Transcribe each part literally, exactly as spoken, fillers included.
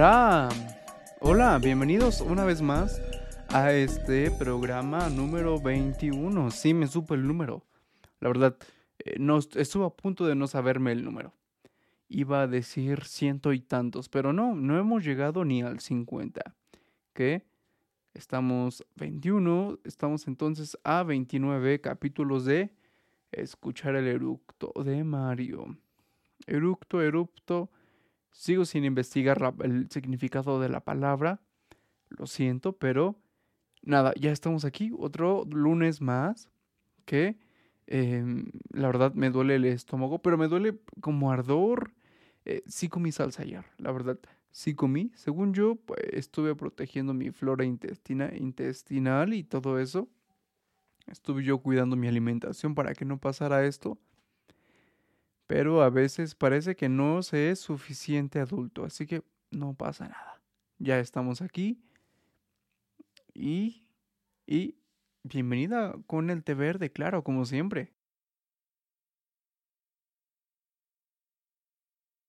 Hola, hola, bienvenidos una vez más a este programa número veintiuno. Sí, me supo el número. La verdad, eh, no, estuve a punto de no saberme el número. Iba a decir ciento y tantos, pero no, no hemos llegado ni al cincuenta. ¿Qué? Estamos veintiuno, estamos entonces a veintinueve capítulos de Escuchar el Eructo de Mario. Eructo, erupto. Sigo sin investigar la, el significado de la palabra. Lo siento, pero nada, ya estamos aquí. Otro lunes más que eh, la verdad me duele el estómago, pero me duele como ardor. Eh, sí comí salsa ayer, la verdad. Sí comí. Según yo, pues, estuve protegiendo mi flora intestina, intestinal y todo eso. Estuve yo cuidando mi alimentación para que no pasara esto. Pero a veces parece que no se es suficiente adulto, así que no pasa nada. Ya estamos aquí y, y bienvenida con el té verde, claro, como siempre.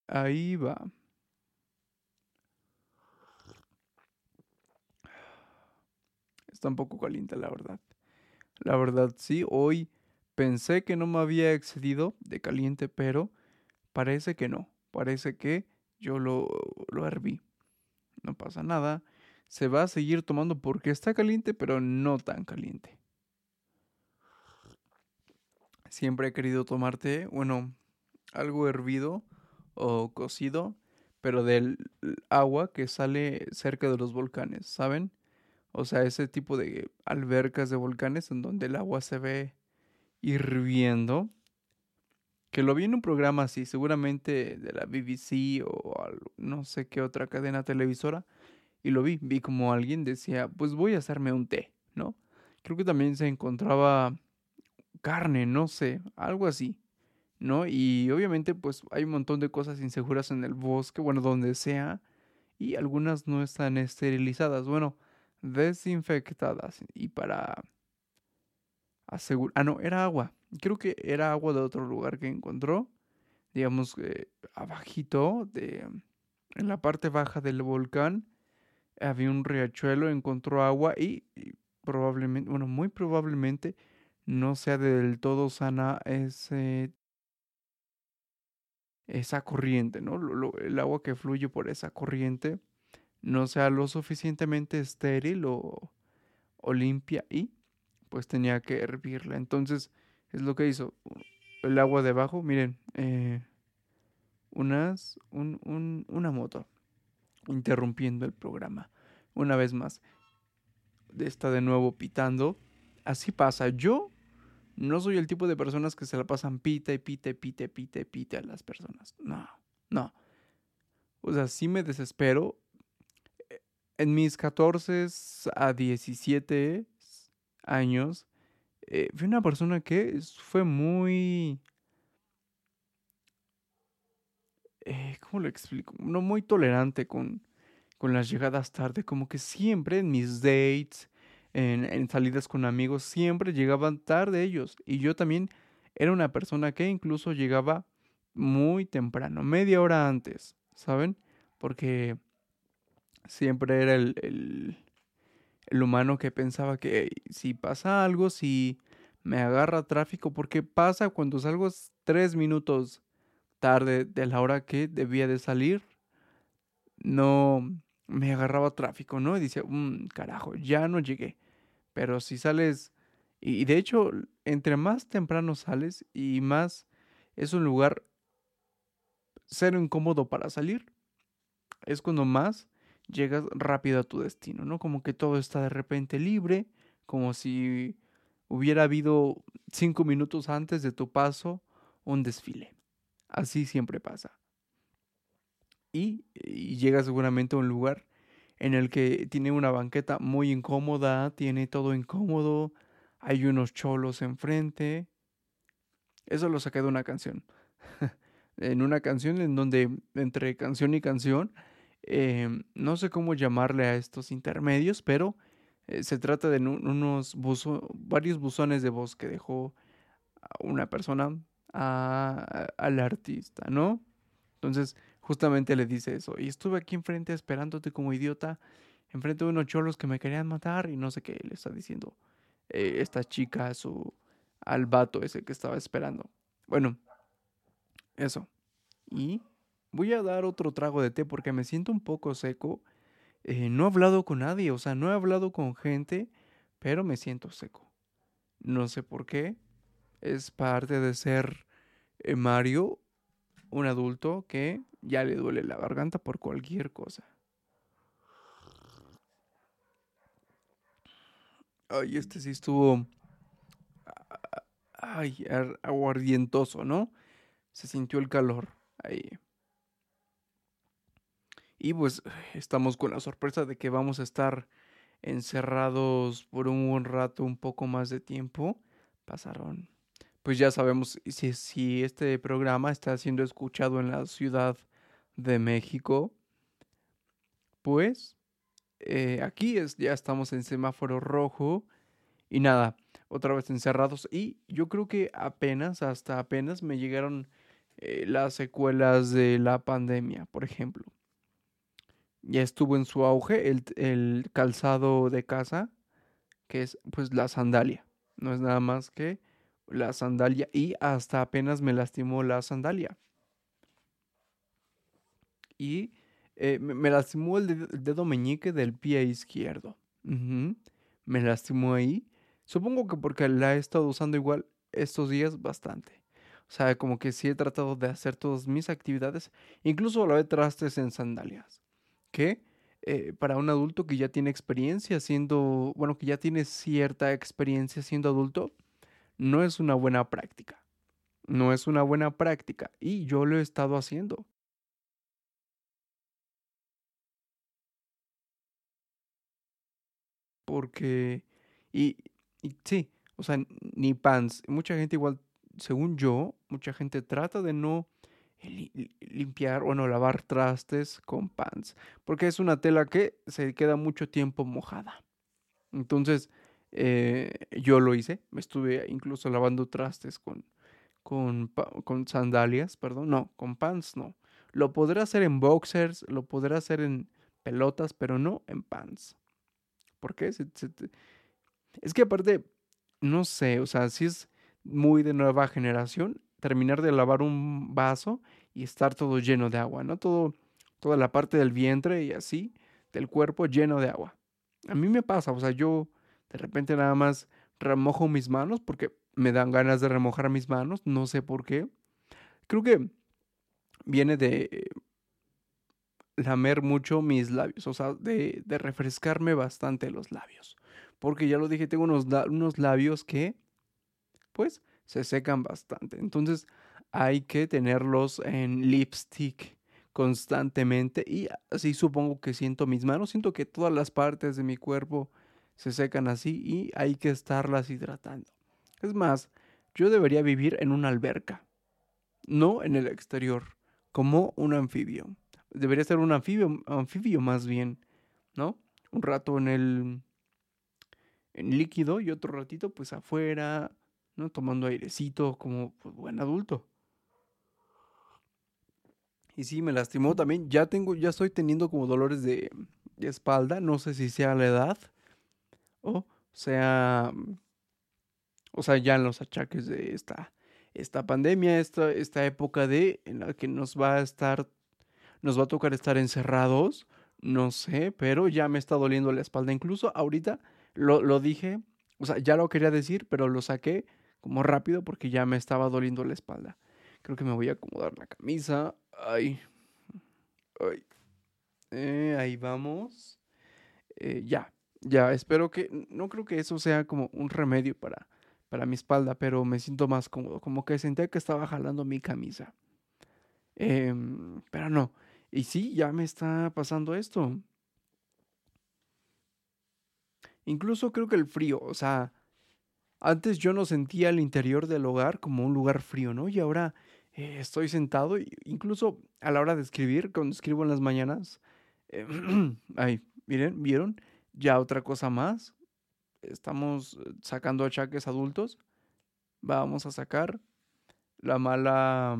Ahí va. Está un poco caliente, la verdad. La verdad, sí, hoy... Pensé que no me había excedido de caliente, pero parece que no. Parece que yo lo, lo herví. No pasa nada. Se va a seguir tomando porque está caliente, pero no tan caliente. Siempre he querido tomar té, bueno, algo hervido o cocido, pero del agua que sale cerca de los volcanes, ¿saben? O sea, ese tipo de albercas de volcanes en donde el agua se ve... hirviendo, que lo vi en un programa así, seguramente de la B B C o algo, no sé qué otra cadena televisora, y lo vi, vi como alguien decía, pues voy a hacerme un té, ¿no? Creo que también se encontraba carne, no sé, algo así, ¿no? Y obviamente pues hay un montón de cosas inseguras en el bosque, bueno, donde sea, y algunas no están esterilizadas, bueno, desinfectadas, y para... Asegura, ah, no, era agua. Creo que era agua de otro lugar que encontró. Digamos, eh, abajito, de, en la parte baja del volcán, había un riachuelo, encontró agua y, y probablemente, bueno, muy probablemente no sea del todo sana ese, esa corriente, ¿no? Lo, lo, el agua que fluye por esa corriente no sea lo suficientemente estéril o, o limpia y... pues tenía que hervirla. Entonces, es lo que hizo. El agua debajo, miren, eh, unas, un, un, una moto. Interrumpiendo el programa. Una vez más. Está de nuevo pitando. Así pasa. Yo no soy el tipo de personas que se la pasan pita y pita y pita y pita y pita a las personas. No, no. O sea, sí me desespero. En mis catorce a diecisiete... años, eh, fui una persona que fue muy, eh, ¿cómo lo explico? No muy tolerante con, con las llegadas tarde, como que siempre en mis dates, en, en salidas con amigos, siempre llegaban tarde ellos, y yo también era una persona que incluso llegaba muy temprano, media hora antes, ¿saben? Porque siempre era el... el El humano que pensaba que hey, si pasa algo, si me agarra tráfico, porque pasa cuando salgo tres minutos tarde de la hora que debía de salir, no me agarraba tráfico, ¿no? Y dice, mmm, carajo, ya no llegué. Pero si sales, y de hecho, entre más temprano sales y más es un lugar cero incómodo para salir, es cuando más... llegas rápido a tu destino, ¿no? Como que todo está de repente libre, como si hubiera habido cinco minutos antes de tu paso un desfile. Así siempre pasa. Y, y llegas seguramente a un lugar en el que tiene una banqueta muy incómoda, tiene todo incómodo, hay unos cholos enfrente. Eso lo saqué de una canción. En una canción en donde entre canción y canción... Eh, no sé cómo llamarle a estos intermedios, pero eh, se trata de unos buzo, varios buzones de voz que dejó una persona a, a, al artista, ¿no? Entonces, justamente le dice eso. Y estuve aquí enfrente esperándote como idiota, enfrente de unos cholos que me querían matar y no sé qué le está diciendo eh, esta chica su, al vato ese que estaba esperando. Bueno, eso. Y voy a dar otro trago de té porque me siento un poco seco. Eh, no he hablado con nadie, o sea, no he hablado con gente, pero me siento seco. No sé por qué. Es parte de ser eh, Mario, un adulto que ya le duele la garganta por cualquier cosa. Ay, este sí estuvo... Ay, aguardientoso, ¿no? Se sintió el calor ahí. Y pues estamos con la sorpresa de que vamos a estar encerrados por un buen rato, un poco más de tiempo. Pasaron. Pues ya sabemos si, si este programa está siendo escuchado en la Ciudad de México. Pues eh, aquí es, ya estamos en semáforo rojo. Y nada, otra vez encerrados. Y yo creo que apenas, hasta apenas me llegaron eh, las secuelas de la pandemia, por ejemplo. Ya estuvo en su auge el, el calzado de casa, que es pues la sandalia. No es nada más que la sandalia. Y hasta apenas me lastimó la sandalia. Y eh, me lastimó el dedo, el dedo meñique del pie izquierdo. Uh-huh. Me lastimó ahí. Supongo que porque la he estado usando igual estos días bastante. O sea, como que sí he tratado de hacer todas mis actividades. Incluso lavé trastes en sandalias. Que eh, para un adulto que ya tiene experiencia siendo, bueno, que ya tiene cierta experiencia siendo adulto, no es una buena práctica. No es una buena práctica. Y yo lo he estado haciendo. Porque, y, y sí, o sea, ni pants. Mucha gente igual, según yo, mucha gente trata de no... limpiar, bueno, lavar trastes con pants, porque es una tela que se queda mucho tiempo mojada. Entonces eh, yo lo hice, me estuve incluso lavando trastes con con, con sandalias, perdón, no, con pants no. Lo podré hacer en boxers, lo podré hacer en pelotas, pero no en pants. ¿Por qué? Se, se, es que aparte, no sé, o sea, si es muy de nueva generación terminar de lavar un vaso y estar todo lleno de agua, ¿no? Todo, toda la parte del vientre y así, del cuerpo lleno de agua. A mí me pasa, o sea, yo de repente nada más remojo mis manos porque me dan ganas de remojar mis manos, no sé por qué. Creo que viene de lamer mucho mis labios, o sea, de, de refrescarme bastante los labios. Porque ya lo dije, tengo unos, unos labios que, pues... se secan bastante. Entonces hay que tenerlos en lipstick constantemente. Y así supongo que siento mis manos. Siento que todas las partes de mi cuerpo se secan así. Y hay que estarlas hidratando. Es más, yo debería vivir en una alberca. No en el exterior. Como un anfibio. Debería ser un anfibio, anfibio más bien. ¿No? Un rato en el... en líquido. Y otro ratito pues afuera... ¿no? Tomando airecito como pues, buen adulto. Y sí, me lastimó también. Ya tengo, ya estoy teniendo como dolores de, de espalda. No sé si sea la edad o sea, o sea, ya en los achaques de esta, esta pandemia, esta, esta época de, en la que nos va a estar, nos va a tocar estar encerrados. No sé, pero ya me está doliendo la espalda. Incluso ahorita lo, lo dije, o sea, ya lo quería decir, pero lo saqué como rápido porque ya me estaba doliendo la espalda. Creo que me voy a acomodar la camisa. Ay. Ay. Eh, ahí vamos. Eh, ya. Ya. Espero que... no creo que eso sea como un remedio para, para mi espalda. Pero me siento más cómodo. Como que sentía que estaba jalando mi camisa. Eh, pero no. Y sí, ya me está pasando esto. Incluso creo que el frío. O sea... antes yo no sentía el interior del hogar como un lugar frío, ¿no? Y ahora eh, estoy sentado, e incluso a la hora de escribir, cuando escribo en las mañanas, eh, ay, miren, ¿vieron? Ya otra cosa más. Estamos sacando achaques adultos. Vamos a sacar la mala,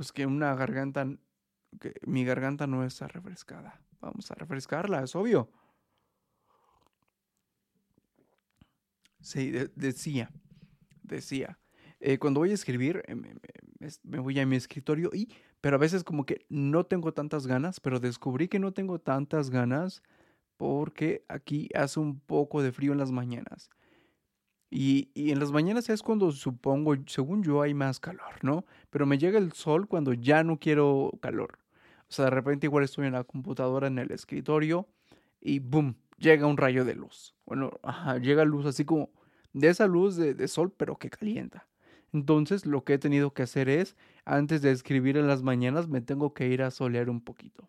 pues que una garganta, que mi garganta no está refrescada. Vamos a refrescarla, es obvio. Sí, de- decía, decía, eh, cuando voy a escribir, eh, me, me, me voy a mi escritorio y, pero a veces como que no tengo tantas ganas, pero descubrí que no tengo tantas ganas porque aquí hace un poco de frío en las mañanas. Y, y en las mañanas es cuando supongo, según yo, hay más calor, ¿no? Pero me llega el sol cuando ya no quiero calor. O sea, de repente igual estoy en la computadora, en el escritorio y ¡boom! Llega un rayo de luz. Bueno, ajá, llega luz así como de esa luz de, de sol, pero que calienta. Entonces, lo que he tenido que hacer es, antes de escribir en las mañanas, me tengo que ir a solear un poquito.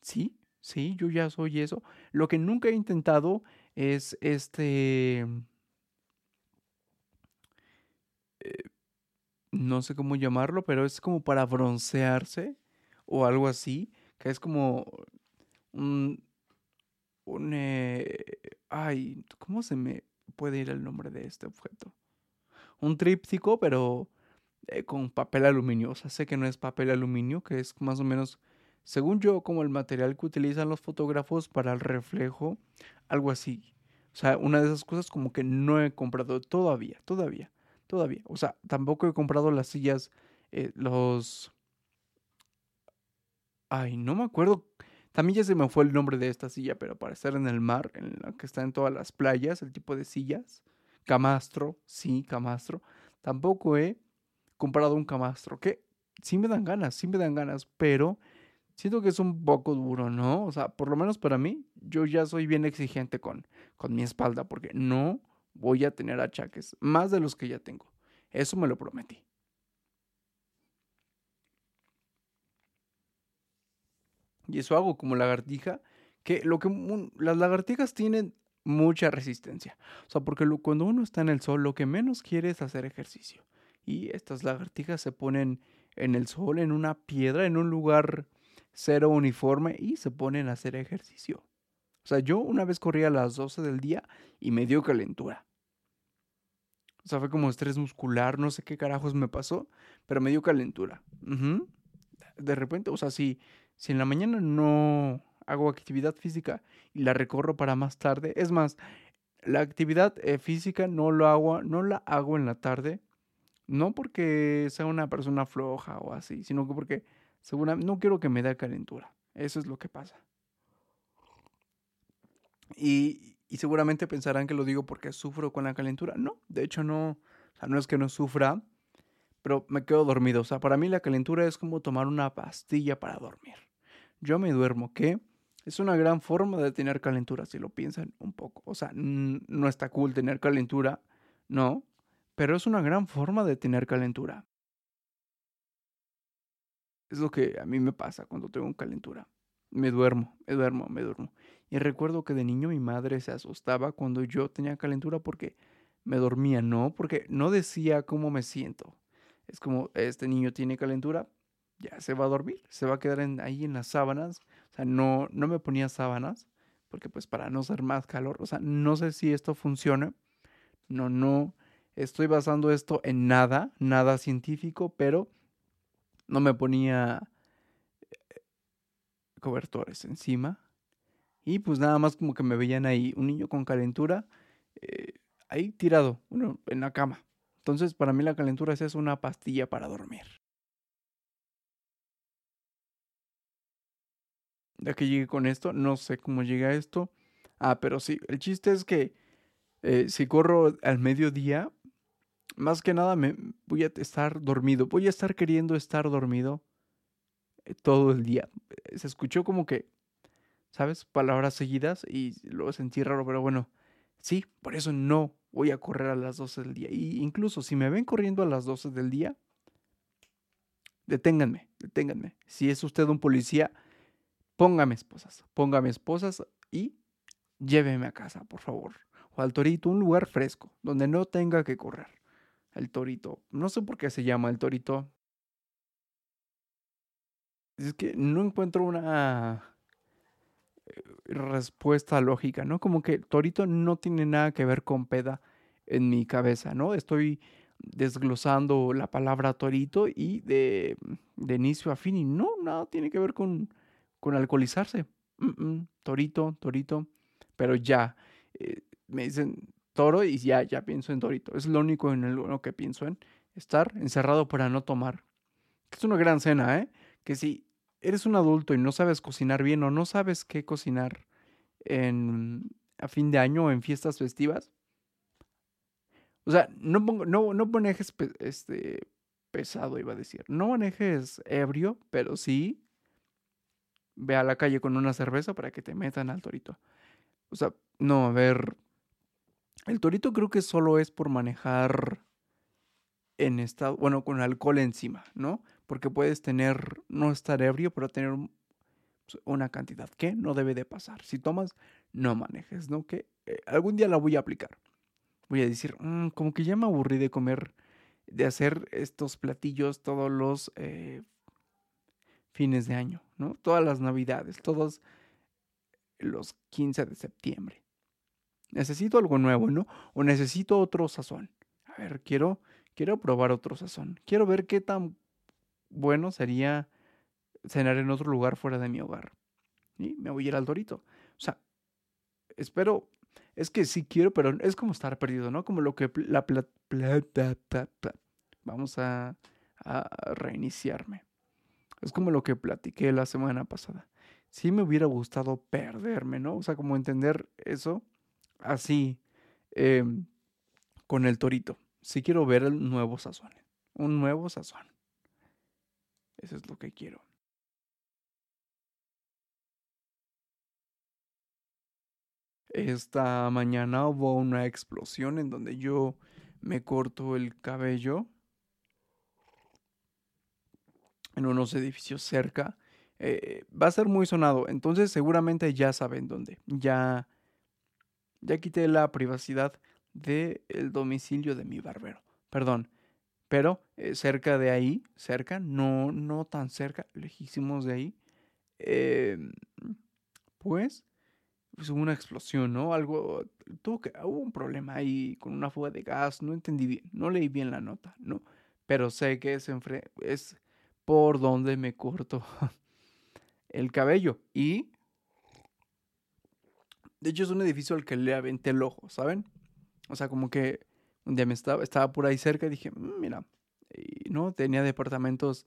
Sí, sí, yo ya soy eso. Lo que nunca he intentado es este... eh, no sé cómo llamarlo, pero es como para broncearse o algo así, que es como un... un eh, ay, ¿cómo se me puede ir el nombre de este objeto? Un tríptico, pero eh, con papel aluminio. O sea, sé que no es papel aluminio, que es más o menos, según yo, como el material que utilizan los fotógrafos para el reflejo, algo así. O sea, una de esas cosas como que no he comprado todavía, todavía, todavía. O sea, tampoco he comprado las sillas, eh, los... Ay, no me acuerdo. También ya se me fue el nombre de esta silla, pero para estar en el mar, en la que está en todas las playas, el tipo de sillas. Camastro, sí, camastro. Tampoco he comprado un camastro, que sí me dan ganas, sí me dan ganas, pero siento que es un poco duro, ¿no? O sea, por lo menos para mí, yo ya soy bien exigente con, con mi espalda, porque no voy a tener achaques, más de los que ya tengo. Eso me lo prometí. Y eso hago como lagartija, que lo que un, las lagartijas tienen mucha resistencia. O sea, porque lo, cuando uno está en el sol, lo que menos quiere es hacer ejercicio. Y estas lagartijas se ponen en el sol, en una piedra, en un lugar cero uniforme y se ponen a hacer ejercicio. O sea, yo una vez corría a las doce del día y me dio calentura. O sea, fue como estrés muscular, no sé qué carajos me pasó, pero me dio calentura. Uh-huh. De repente, o sea, sí... Si en la mañana no hago actividad física y la recorro para más tarde, es más, la actividad eh, física no, lo hago, no la hago en la tarde, no porque sea una persona floja o así, sino que porque seguramente no quiero que me dé calentura. Eso es lo que pasa. Y, y seguramente pensarán que lo digo porque sufro con la calentura. No, de hecho no, o sea, no es que no sufra, pero me quedo dormido. O sea, para mí la calentura es como tomar una pastilla para dormir. Yo me duermo, que es una gran forma de tener calentura, si lo piensan un poco. O sea, n- no está cool tener calentura, no, pero es una gran forma de tener calentura. Es lo que a mí me pasa cuando tengo calentura. Me duermo, me duermo, me duermo. Y recuerdo que de niño mi madre se asustaba cuando yo tenía calentura porque me dormía, ¿no? Porque no decía cómo me siento. Es como, este niño tiene calentura, ya se va a dormir, se va a quedar en, ahí en las sábanas. O sea, no, no me ponía sábanas, porque pues para no hacer más calor. O sea, no sé si esto funciona. No, no, estoy basando esto en nada, nada científico, pero no me ponía cobertores encima. Y pues nada más como que me veían ahí, un niño con calentura, eh, ahí tirado, uno en la cama. Entonces, para mí la calentura es una pastilla para dormir. Ya que llegué con esto, no sé cómo llegué a esto. Ah, pero sí, el chiste es que eh, si corro al mediodía, más que nada me voy a estar dormido. Voy a estar queriendo estar dormido eh, todo el día. Se escuchó como que, ¿sabes? Palabras seguidas y lo sentí raro, pero bueno. Sí, por eso no voy a correr a las doce del día. Y incluso si me ven corriendo a las doce del día, deténganme, deténganme. Si es usted un policía, póngame esposas, póngame esposas y lléveme a casa, por favor. O al Torito, un lugar fresco, donde no tenga que correr. El Torito, no sé por qué se llama el Torito. Es que no encuentro una... respuesta lógica, ¿no? Como que Torito no tiene nada que ver con peda en mi cabeza, ¿no? Estoy desglosando la palabra torito y de, de inicio a fin. Y no, nada tiene que ver con, con alcoholizarse. Mm-mm, torito, torito. Pero ya, eh, me dicen toro y ya, ya pienso en torito. Es lo único en, el, en lo que pienso en estar encerrado para no tomar. Es una gran cena, ¿eh? Que si eres un adulto y no sabes cocinar bien o no sabes qué cocinar en, a fin de año o en fiestas festivas, o sea, no, pongo, no, no manejes pe- este, pesado, iba a decir. No manejes ebrio, pero sí ve a la calle con una cerveza para que te metan al torito. O sea, no, a ver. El torito creo que solo es por manejar en estado, bueno, con alcohol encima, ¿no? Porque puedes tener, no estar ebrio, pero tener una cantidad que no debe de pasar. Si tomas, no manejes, ¿no? Que eh, algún día la voy a aplicar. Voy a decir, mmm, como que ya me aburrí de comer, de hacer estos platillos todos los eh, fines de año, ¿no? Todas las navidades, todos los quince de septiembre. Necesito algo nuevo, ¿no? O necesito otro sazón. A ver, quiero, quiero probar otro sazón. Quiero ver qué tan bueno sería cenar en otro lugar fuera de mi hogar. Y me voy a ir al Dorito. O sea, espero... Es que sí quiero, pero es como estar perdido, ¿no? Como lo que la plata... Pla, pla, pla, pla. Vamos a, a reiniciarme. Es como lo que platiqué la semana pasada. Sí me hubiera gustado perderme, ¿no? O sea, como entender eso así eh, con el torito. Sí quiero ver el nuevo sazón. Un nuevo sazón. Eso es lo que quiero. Esta mañana hubo una explosión en donde yo me corto el cabello en unos edificios cerca. Eh, va a ser muy sonado, entonces seguramente ya saben dónde. Ya, ya quité la privacidad del domicilio de mi barbero. Perdón, pero eh, cerca de ahí, cerca, no, no tan cerca, lejísimos de ahí, eh, pues... Hubo una explosión, ¿no? Algo, tuvo que, hubo un problema ahí con una fuga de gas, no entendí bien, no leí bien la nota, ¿no? Pero sé que es, enfre- es por donde me corto el cabello. Y, de hecho, es un edificio al que le aventé el ojo, ¿saben? O sea, como que un día me estaba, estaba por ahí cerca y dije, mira, y, ¿no? Tenía departamentos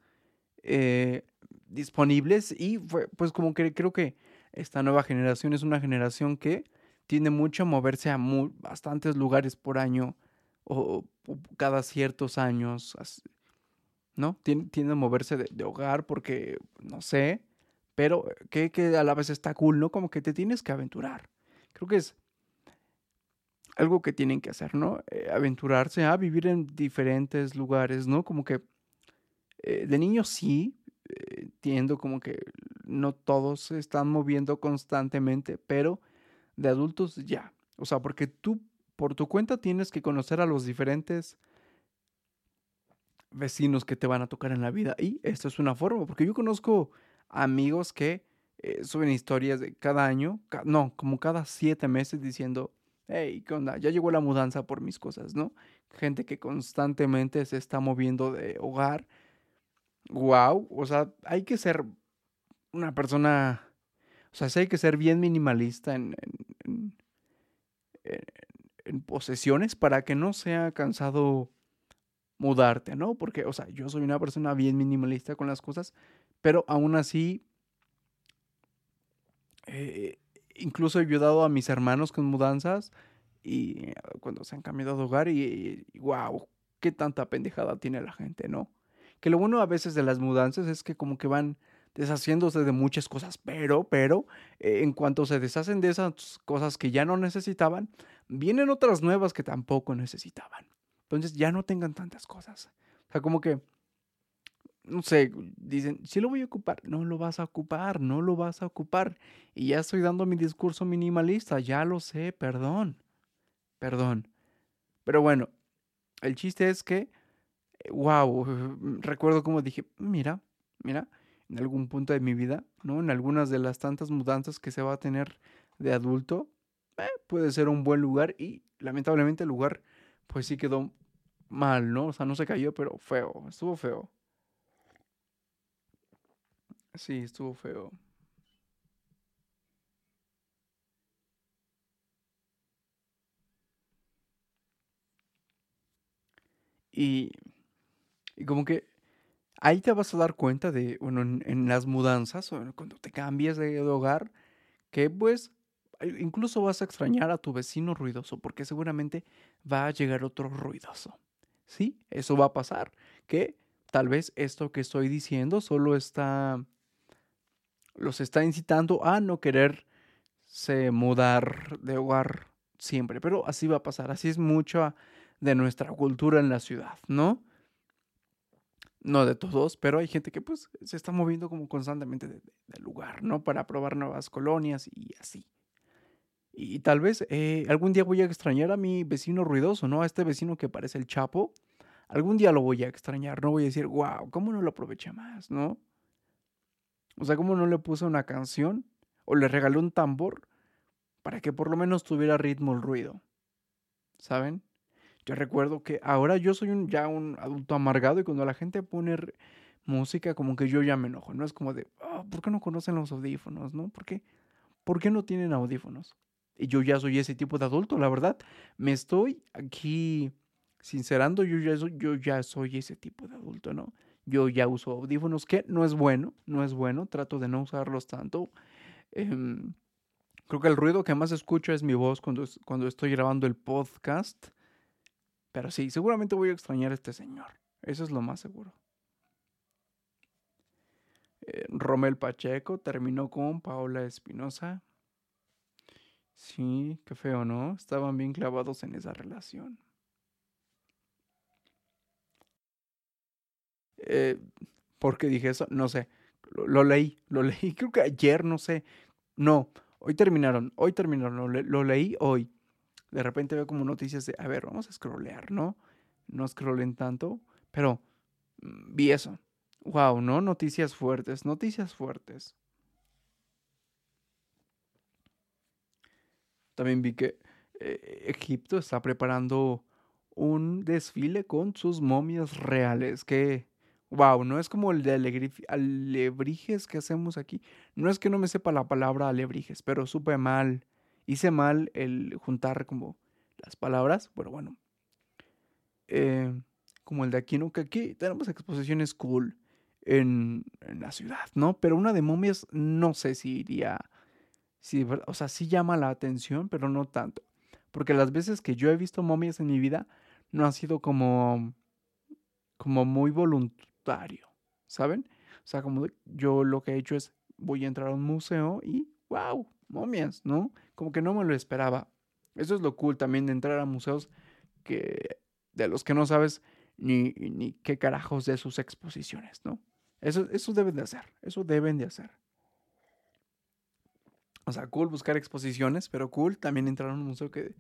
eh, disponibles y fue, pues como que creo que esta nueva generación es una generación que tiende mucho a moverse a muy, bastantes lugares por año o, o cada ciertos años, ¿no? Tiende, tiende a moverse de, de hogar porque, no sé, pero que, que a la vez está cool, ¿no? Como que te tienes que aventurar. Creo que es algo que tienen que hacer, ¿no? Eh, aventurarse a vivir en diferentes lugares, ¿no? Como que eh, de niños sí, eh, entiendo como que... No todos se están moviendo constantemente, pero de adultos ya. O sea, porque tú por tu cuenta tienes que conocer a los diferentes vecinos que te van a tocar en la vida. Y esto es una forma, porque yo conozco amigos que eh, suben historias de cada año, ca- no, como cada siete meses diciendo, hey, ¿qué onda? Ya llegó la mudanza por mis cosas, ¿no? Gente que constantemente se está moviendo de hogar. Wow, o sea, hay que ser... Una persona, o sea, sí hay que ser bien minimalista en, en, en, en posesiones para que no sea cansado mudarte, ¿no? Porque, o sea, yo soy una persona bien minimalista con las cosas, pero aún así, eh, incluso he ayudado a mis hermanos con mudanzas y eh, cuando se han cambiado de hogar y, y, wow, qué tanta pendejada tiene la gente, ¿no? Que lo bueno a veces de las mudanzas es que como que van... deshaciéndose de muchas cosas, pero, pero, eh, en cuanto se deshacen de esas cosas que ya no necesitaban, vienen otras nuevas que tampoco necesitaban. Entonces ya no tengan tantas cosas. O sea, como que, no sé, dicen, sí lo voy a ocupar, no lo vas a ocupar, no lo vas a ocupar. Y ya estoy dando mi discurso minimalista, ya lo sé, perdón, perdón. Pero bueno, el chiste es que, wow, recuerdo como dije, mira, mira, en algún punto de mi vida, ¿no? En algunas de las tantas mudanzas que se va a tener de adulto, eh, puede ser un buen lugar y lamentablemente el lugar pues sí quedó mal, ¿no? O sea, no se cayó, pero feo. Estuvo feo. Sí, estuvo feo. Y, y como que ahí te vas a dar cuenta de, bueno, en, en las mudanzas, o cuando te cambias de, de hogar, que pues incluso vas a extrañar a tu vecino ruidoso, porque seguramente va a llegar otro ruidoso. Sí, eso va a pasar. Que tal vez esto que estoy diciendo solo está, los está incitando a no quererse mudar de hogar siempre. Pero así va a pasar. Así es mucho de nuestra cultura en la ciudad, ¿no? No de todos, pero hay gente que pues se está moviendo como constantemente de, de, de lugar, ¿no? Para probar nuevas colonias y así. Y tal vez eh, algún día voy a extrañar a mi vecino ruidoso, ¿no? A este vecino que parece el Chapo. Algún día lo voy a extrañar, ¿no? Voy a decir, wow, ¿cómo no lo aproveché más, no? O sea, ¿cómo no le puse una canción o le regalé un tambor para que por lo menos tuviera ritmo el ruido? ¿Saben? Yo recuerdo que ahora yo soy un, ya un adulto amargado y cuando la gente pone r- música como que yo ya me enojo, ¿no? Es como de, oh, ¿por qué no conocen los audífonos, no? ¿Por qué? ¿Por qué no tienen audífonos? Y yo ya soy ese tipo de adulto, la verdad. Me estoy aquí sincerando, yo ya, soy, yo ya soy ese tipo de adulto, ¿no? Yo ya uso audífonos, que no es bueno, no es bueno. Trato de no usarlos tanto. Em, Creo que el ruido que más escucho es mi voz cuando, es- cuando estoy grabando el podcast. Pero sí, seguramente voy a extrañar a este señor. Eso es lo más seguro. Eh, Romel Pacheco terminó con Paola Espinosa. Sí, qué feo, ¿no? Estaban bien clavados en esa relación. Eh, ¿Por qué dije eso? No sé. Lo, lo leí, lo leí. Creo que ayer, no sé. No, hoy terminaron, hoy terminaron. Lo, le- lo leí hoy. De repente veo como noticias de, a ver, vamos a scrollear, ¿no? No scrollen tanto, pero mm, vi eso. Wow, ¿no? Noticias fuertes, noticias fuertes. También vi que eh, Egipto está preparando un desfile con sus momias reales, que, wow, no es como el de alegrif- alebrijes que hacemos aquí. No es que no me sepa la palabra alebrijes, pero supe mal, hice mal el juntar como las palabras, pero bueno, eh, como el de aquí, ¿no? Que aquí tenemos exposiciones cool en, en la ciudad, ¿no? Pero una de momias no sé si iría. Sí, ver- o sea, sí llama la atención, pero no tanto. Porque las veces que yo he visto momias en mi vida, no ha sido como, como muy voluntario, ¿saben? O sea, como de- yo lo que he hecho es, voy a entrar a un museo y, wow, momias, ¿no? Como que no me lo esperaba. Eso es lo cool también de entrar a museos que, de los que no sabes ni, ni qué carajos de sus exposiciones, ¿no? Eso, eso deben de hacer, eso deben de hacer. O sea, cool buscar exposiciones, pero cool también entrar a un museo que,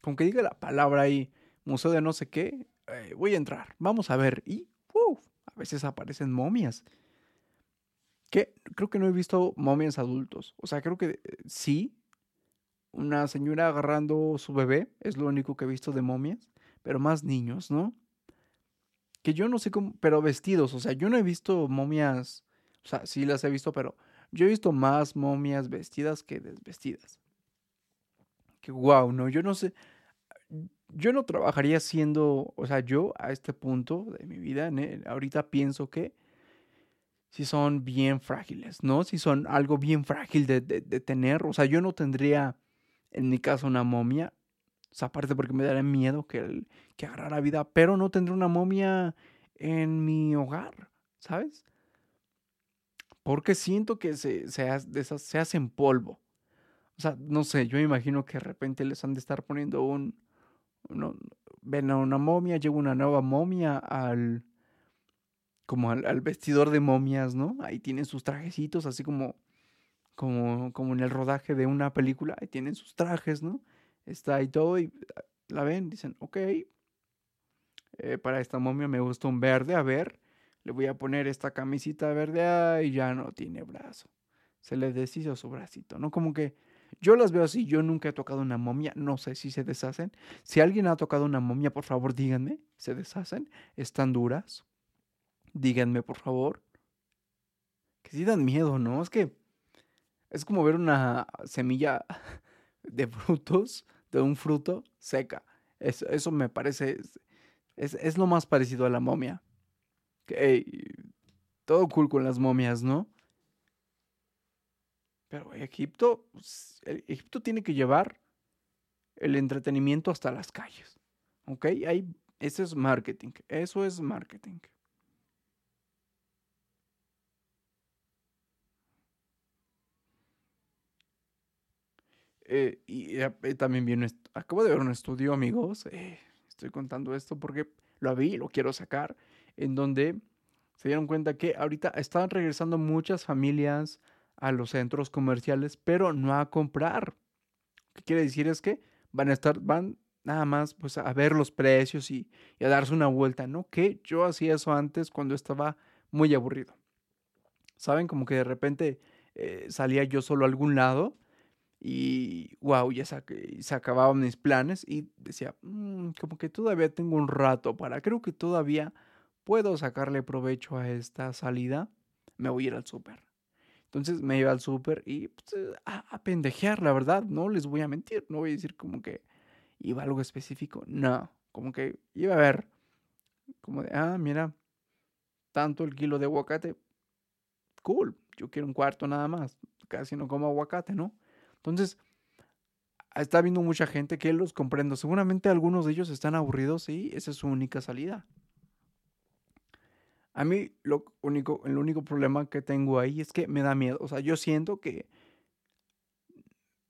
con que diga la palabra ahí, museo de no sé qué, eh, voy a entrar, vamos a ver. Y, uf, a veces aparecen momias. Que creo que no he visto momias adultos. O sea, creo que eh, sí, una señora agarrando su bebé es lo único que he visto de momias, pero más niños, ¿no? Que yo no sé cómo, pero vestidos, o sea, yo no he visto momias, o sea, sí las he visto, pero yo he visto más momias vestidas que desvestidas. Que wow, no, yo no sé, yo no trabajaría siendo, o sea, yo a este punto de mi vida, ne- ahorita pienso que si son bien frágiles, ¿no? Si son algo bien frágil de, de- de tener, o sea, yo no tendría, en mi caso, una momia, o sea, aparte porque me daría miedo que, el- que agarrara vida, pero no tendría una momia en mi hogar, ¿sabes? Porque siento que se, se, ha- de esas- se hacen polvo. O sea, no sé, yo me imagino que de repente les han de estar poniendo un, uno- ven a una momia, llega una nueva momia al, como al, al vestidor de momias, ¿no? Ahí tienen sus trajecitos, así como, como, como en el rodaje de una película, ahí tienen sus trajes, ¿no? Está ahí todo y ah, la ven, dicen, ok, eh, para esta momia me gusta un verde, a ver, le voy a poner esta camisita verde, ay, ya no tiene brazo. Se le deshizo su bracito, ¿no? Como que yo las veo así, yo nunca he tocado una momia, no sé si se deshacen. Si alguien ha tocado una momia, por favor díganme, se deshacen, están duras. Díganme, por favor. Que sí dan miedo, ¿no? Es que es como ver una semilla de frutos, de un fruto seca. Eso, eso me parece... Es, es, es lo más parecido a la momia. Que, hey, todo cool con las momias, ¿no? Pero Egipto... Pues, Egipto tiene que llevar el entretenimiento hasta las calles. ¿Ok? Ahí, eso es marketing. Eso es marketing. Eh, y eh, también vi un est- acabo de ver un estudio, amigos, eh, estoy contando esto porque lo vi, lo quiero sacar, en donde se dieron cuenta que ahorita están regresando muchas familias a los centros comerciales, pero no a comprar. Lo que quiere decir es que van a estar, van nada más pues a ver los precios y, y a darse una vuelta, ¿no? Que yo hacía eso antes cuando estaba muy aburrido. ¿Saben? Como que de repente eh, salía yo solo a algún lado. Y wow, ya se, se acababan mis planes y decía, mmm, como que todavía tengo un rato para, creo que todavía puedo sacarle provecho a esta salida, me voy a ir al súper. Entonces me iba al súper y pues, a, a pendejear, la verdad, no les voy a mentir, no voy a decir como que iba a algo específico, no, como que iba a ver, como de, ah, mira, tanto el kilo de aguacate, cool, yo quiero un cuarto nada más, casi no como aguacate, ¿no? Entonces, está habiendo mucha gente que los comprendo. Seguramente algunos de ellos están aburridos y esa es su única salida. A mí lo único, el único problema que tengo ahí es que me da miedo. O sea, yo siento que,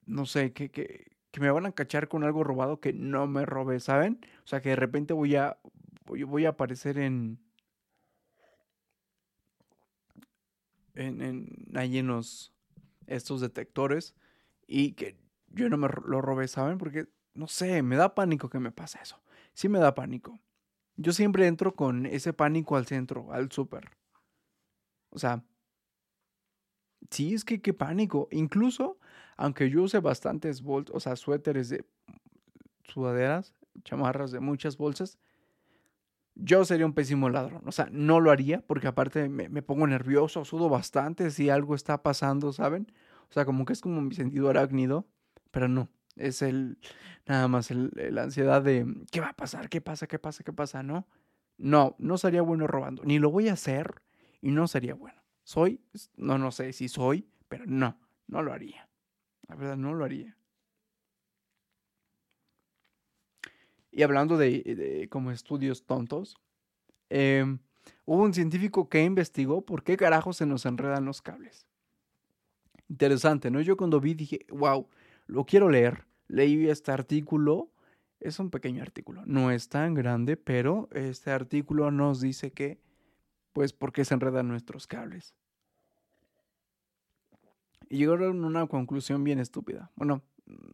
no sé, que, que, que me van a cachar con algo robado que no me robé, ¿saben? O sea, que de repente voy a, voy, voy a aparecer en, en, en... ahí en los, estos detectores... Y que yo no me lo robé, ¿saben? Porque, no sé, me da pánico que me pase eso. Sí me da pánico. Yo siempre entro con ese pánico al centro, al súper. O sea, sí, es que qué pánico. Incluso, aunque yo use bastantes bolsas, o sea, suéteres de sudaderas, chamarras de muchas bolsas, yo sería un pésimo ladrón. O sea, no lo haría porque aparte me, me pongo nervioso, sudo bastante si algo está pasando, ¿saben? O sea, como que es como mi sentido arácnido, pero no, es el, nada más el, la ansiedad de, ¿qué va a pasar? ¿Qué pasa? ¿Qué pasa? ¿Qué pasa? No, no, no sería bueno robando, ni lo voy a hacer y no sería bueno. Soy, no, no sé si soy, pero no, no lo haría. La verdad, no lo haría. Y hablando de, de como estudios tontos, eh, hubo un científico que investigó por qué carajo se nos enredan los cables. Interesante, ¿no? Yo cuando vi dije, wow, lo quiero leer. Leí este artículo, es un pequeño artículo, no es tan grande, pero este artículo nos dice que, pues, ¿por qué se enredan nuestros cables? Y llegaron a una conclusión bien estúpida. Bueno,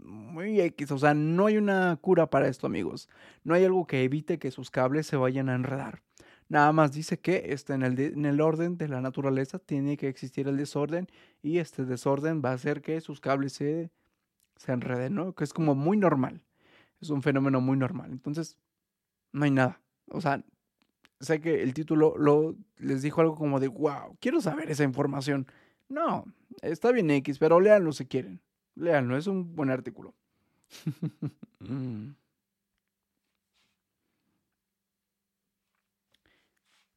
muy X, o sea, no hay una cura para esto, amigos. No hay algo que evite que sus cables se vayan a enredar. Nada más dice que este, en, el de, en el orden de la naturaleza tiene que existir el desorden y este desorden va a hacer que sus cables se, se enreden, ¿no? Que es como muy normal, es un fenómeno muy normal. Entonces, no hay nada. O sea, sé que el título lo, les dijo algo como de, wow, quiero saber esa información. No, está bien X, pero léanlo si quieren. Léanlo, es un buen artículo. mm.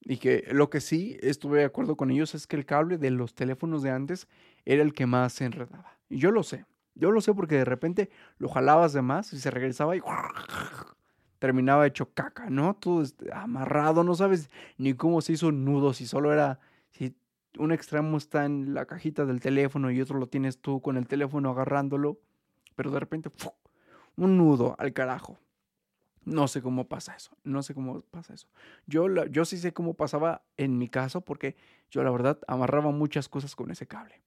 Y que lo que sí estuve de acuerdo con ellos es que el cable de los teléfonos de antes era el que más se enredaba. Y yo lo sé. Yo lo sé porque de repente lo jalabas de más y se regresaba y terminaba hecho caca, ¿no? Todo amarrado, no sabes ni cómo se hizo un nudo. Si solo era, si un extremo está en la cajita del teléfono y otro lo tienes tú con el teléfono agarrándolo. Pero de repente, un nudo al carajo. No sé cómo pasa eso, no sé cómo pasa eso. Yo, la, yo sí sé cómo pasaba en mi caso porque yo la verdad amarraba muchas cosas con ese cable.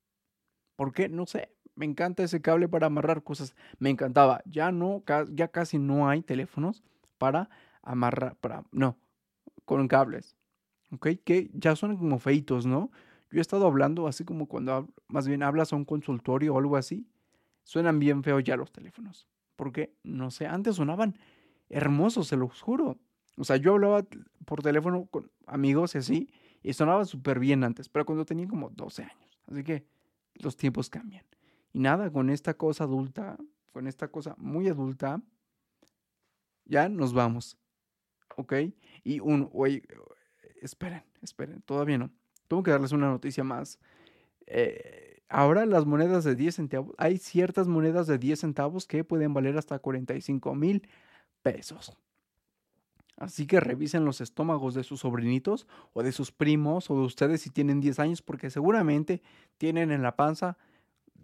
¿Por qué? No sé, me encanta ese cable para amarrar cosas. Me encantaba, ya no, ya casi no hay teléfonos para amarrar, para, no, con cables. ¿Ok? Que ya son como feitos, ¿no? Yo he estado hablando así como cuando, hablo, más bien hablas a un consultorio o algo así. Suenan bien feos ya los teléfonos. ¿Por qué? No sé, antes sonaban... hermoso, se los juro. O sea, yo hablaba por teléfono con amigos y así, y sonaba súper bien antes, pero cuando tenía como doce años. Así que los tiempos cambian. Y nada, con esta cosa adulta, con esta cosa muy adulta, ya nos vamos. ¿Ok? Y un, oye, esperen, esperen, todavía no. Tengo que darles una noticia más. Eh, ahora las monedas de diez centavos, hay ciertas monedas de diez centavos que pueden valer hasta cuarenta y cinco mil pesos. Así que revisen los estómagos de sus sobrinitos o de sus primos o de ustedes si tienen diez años, porque seguramente tienen en la panza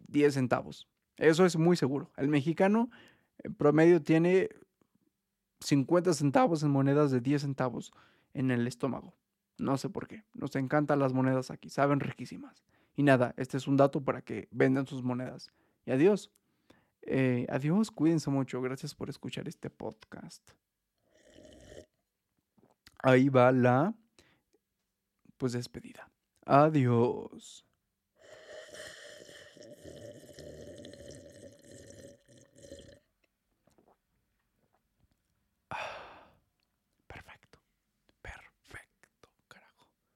diez centavos. Eso es muy seguro. El mexicano en promedio tiene cincuenta centavos en monedas de diez centavos en el estómago. No sé por qué. Nos encantan las monedas aquí. Saben riquísimas. Y nada, este es un dato para que vendan sus monedas. Y adiós. Eh, adiós. Cuídense mucho. Gracias por escuchar este podcast. Ahí va la, pues, despedida. Adiós.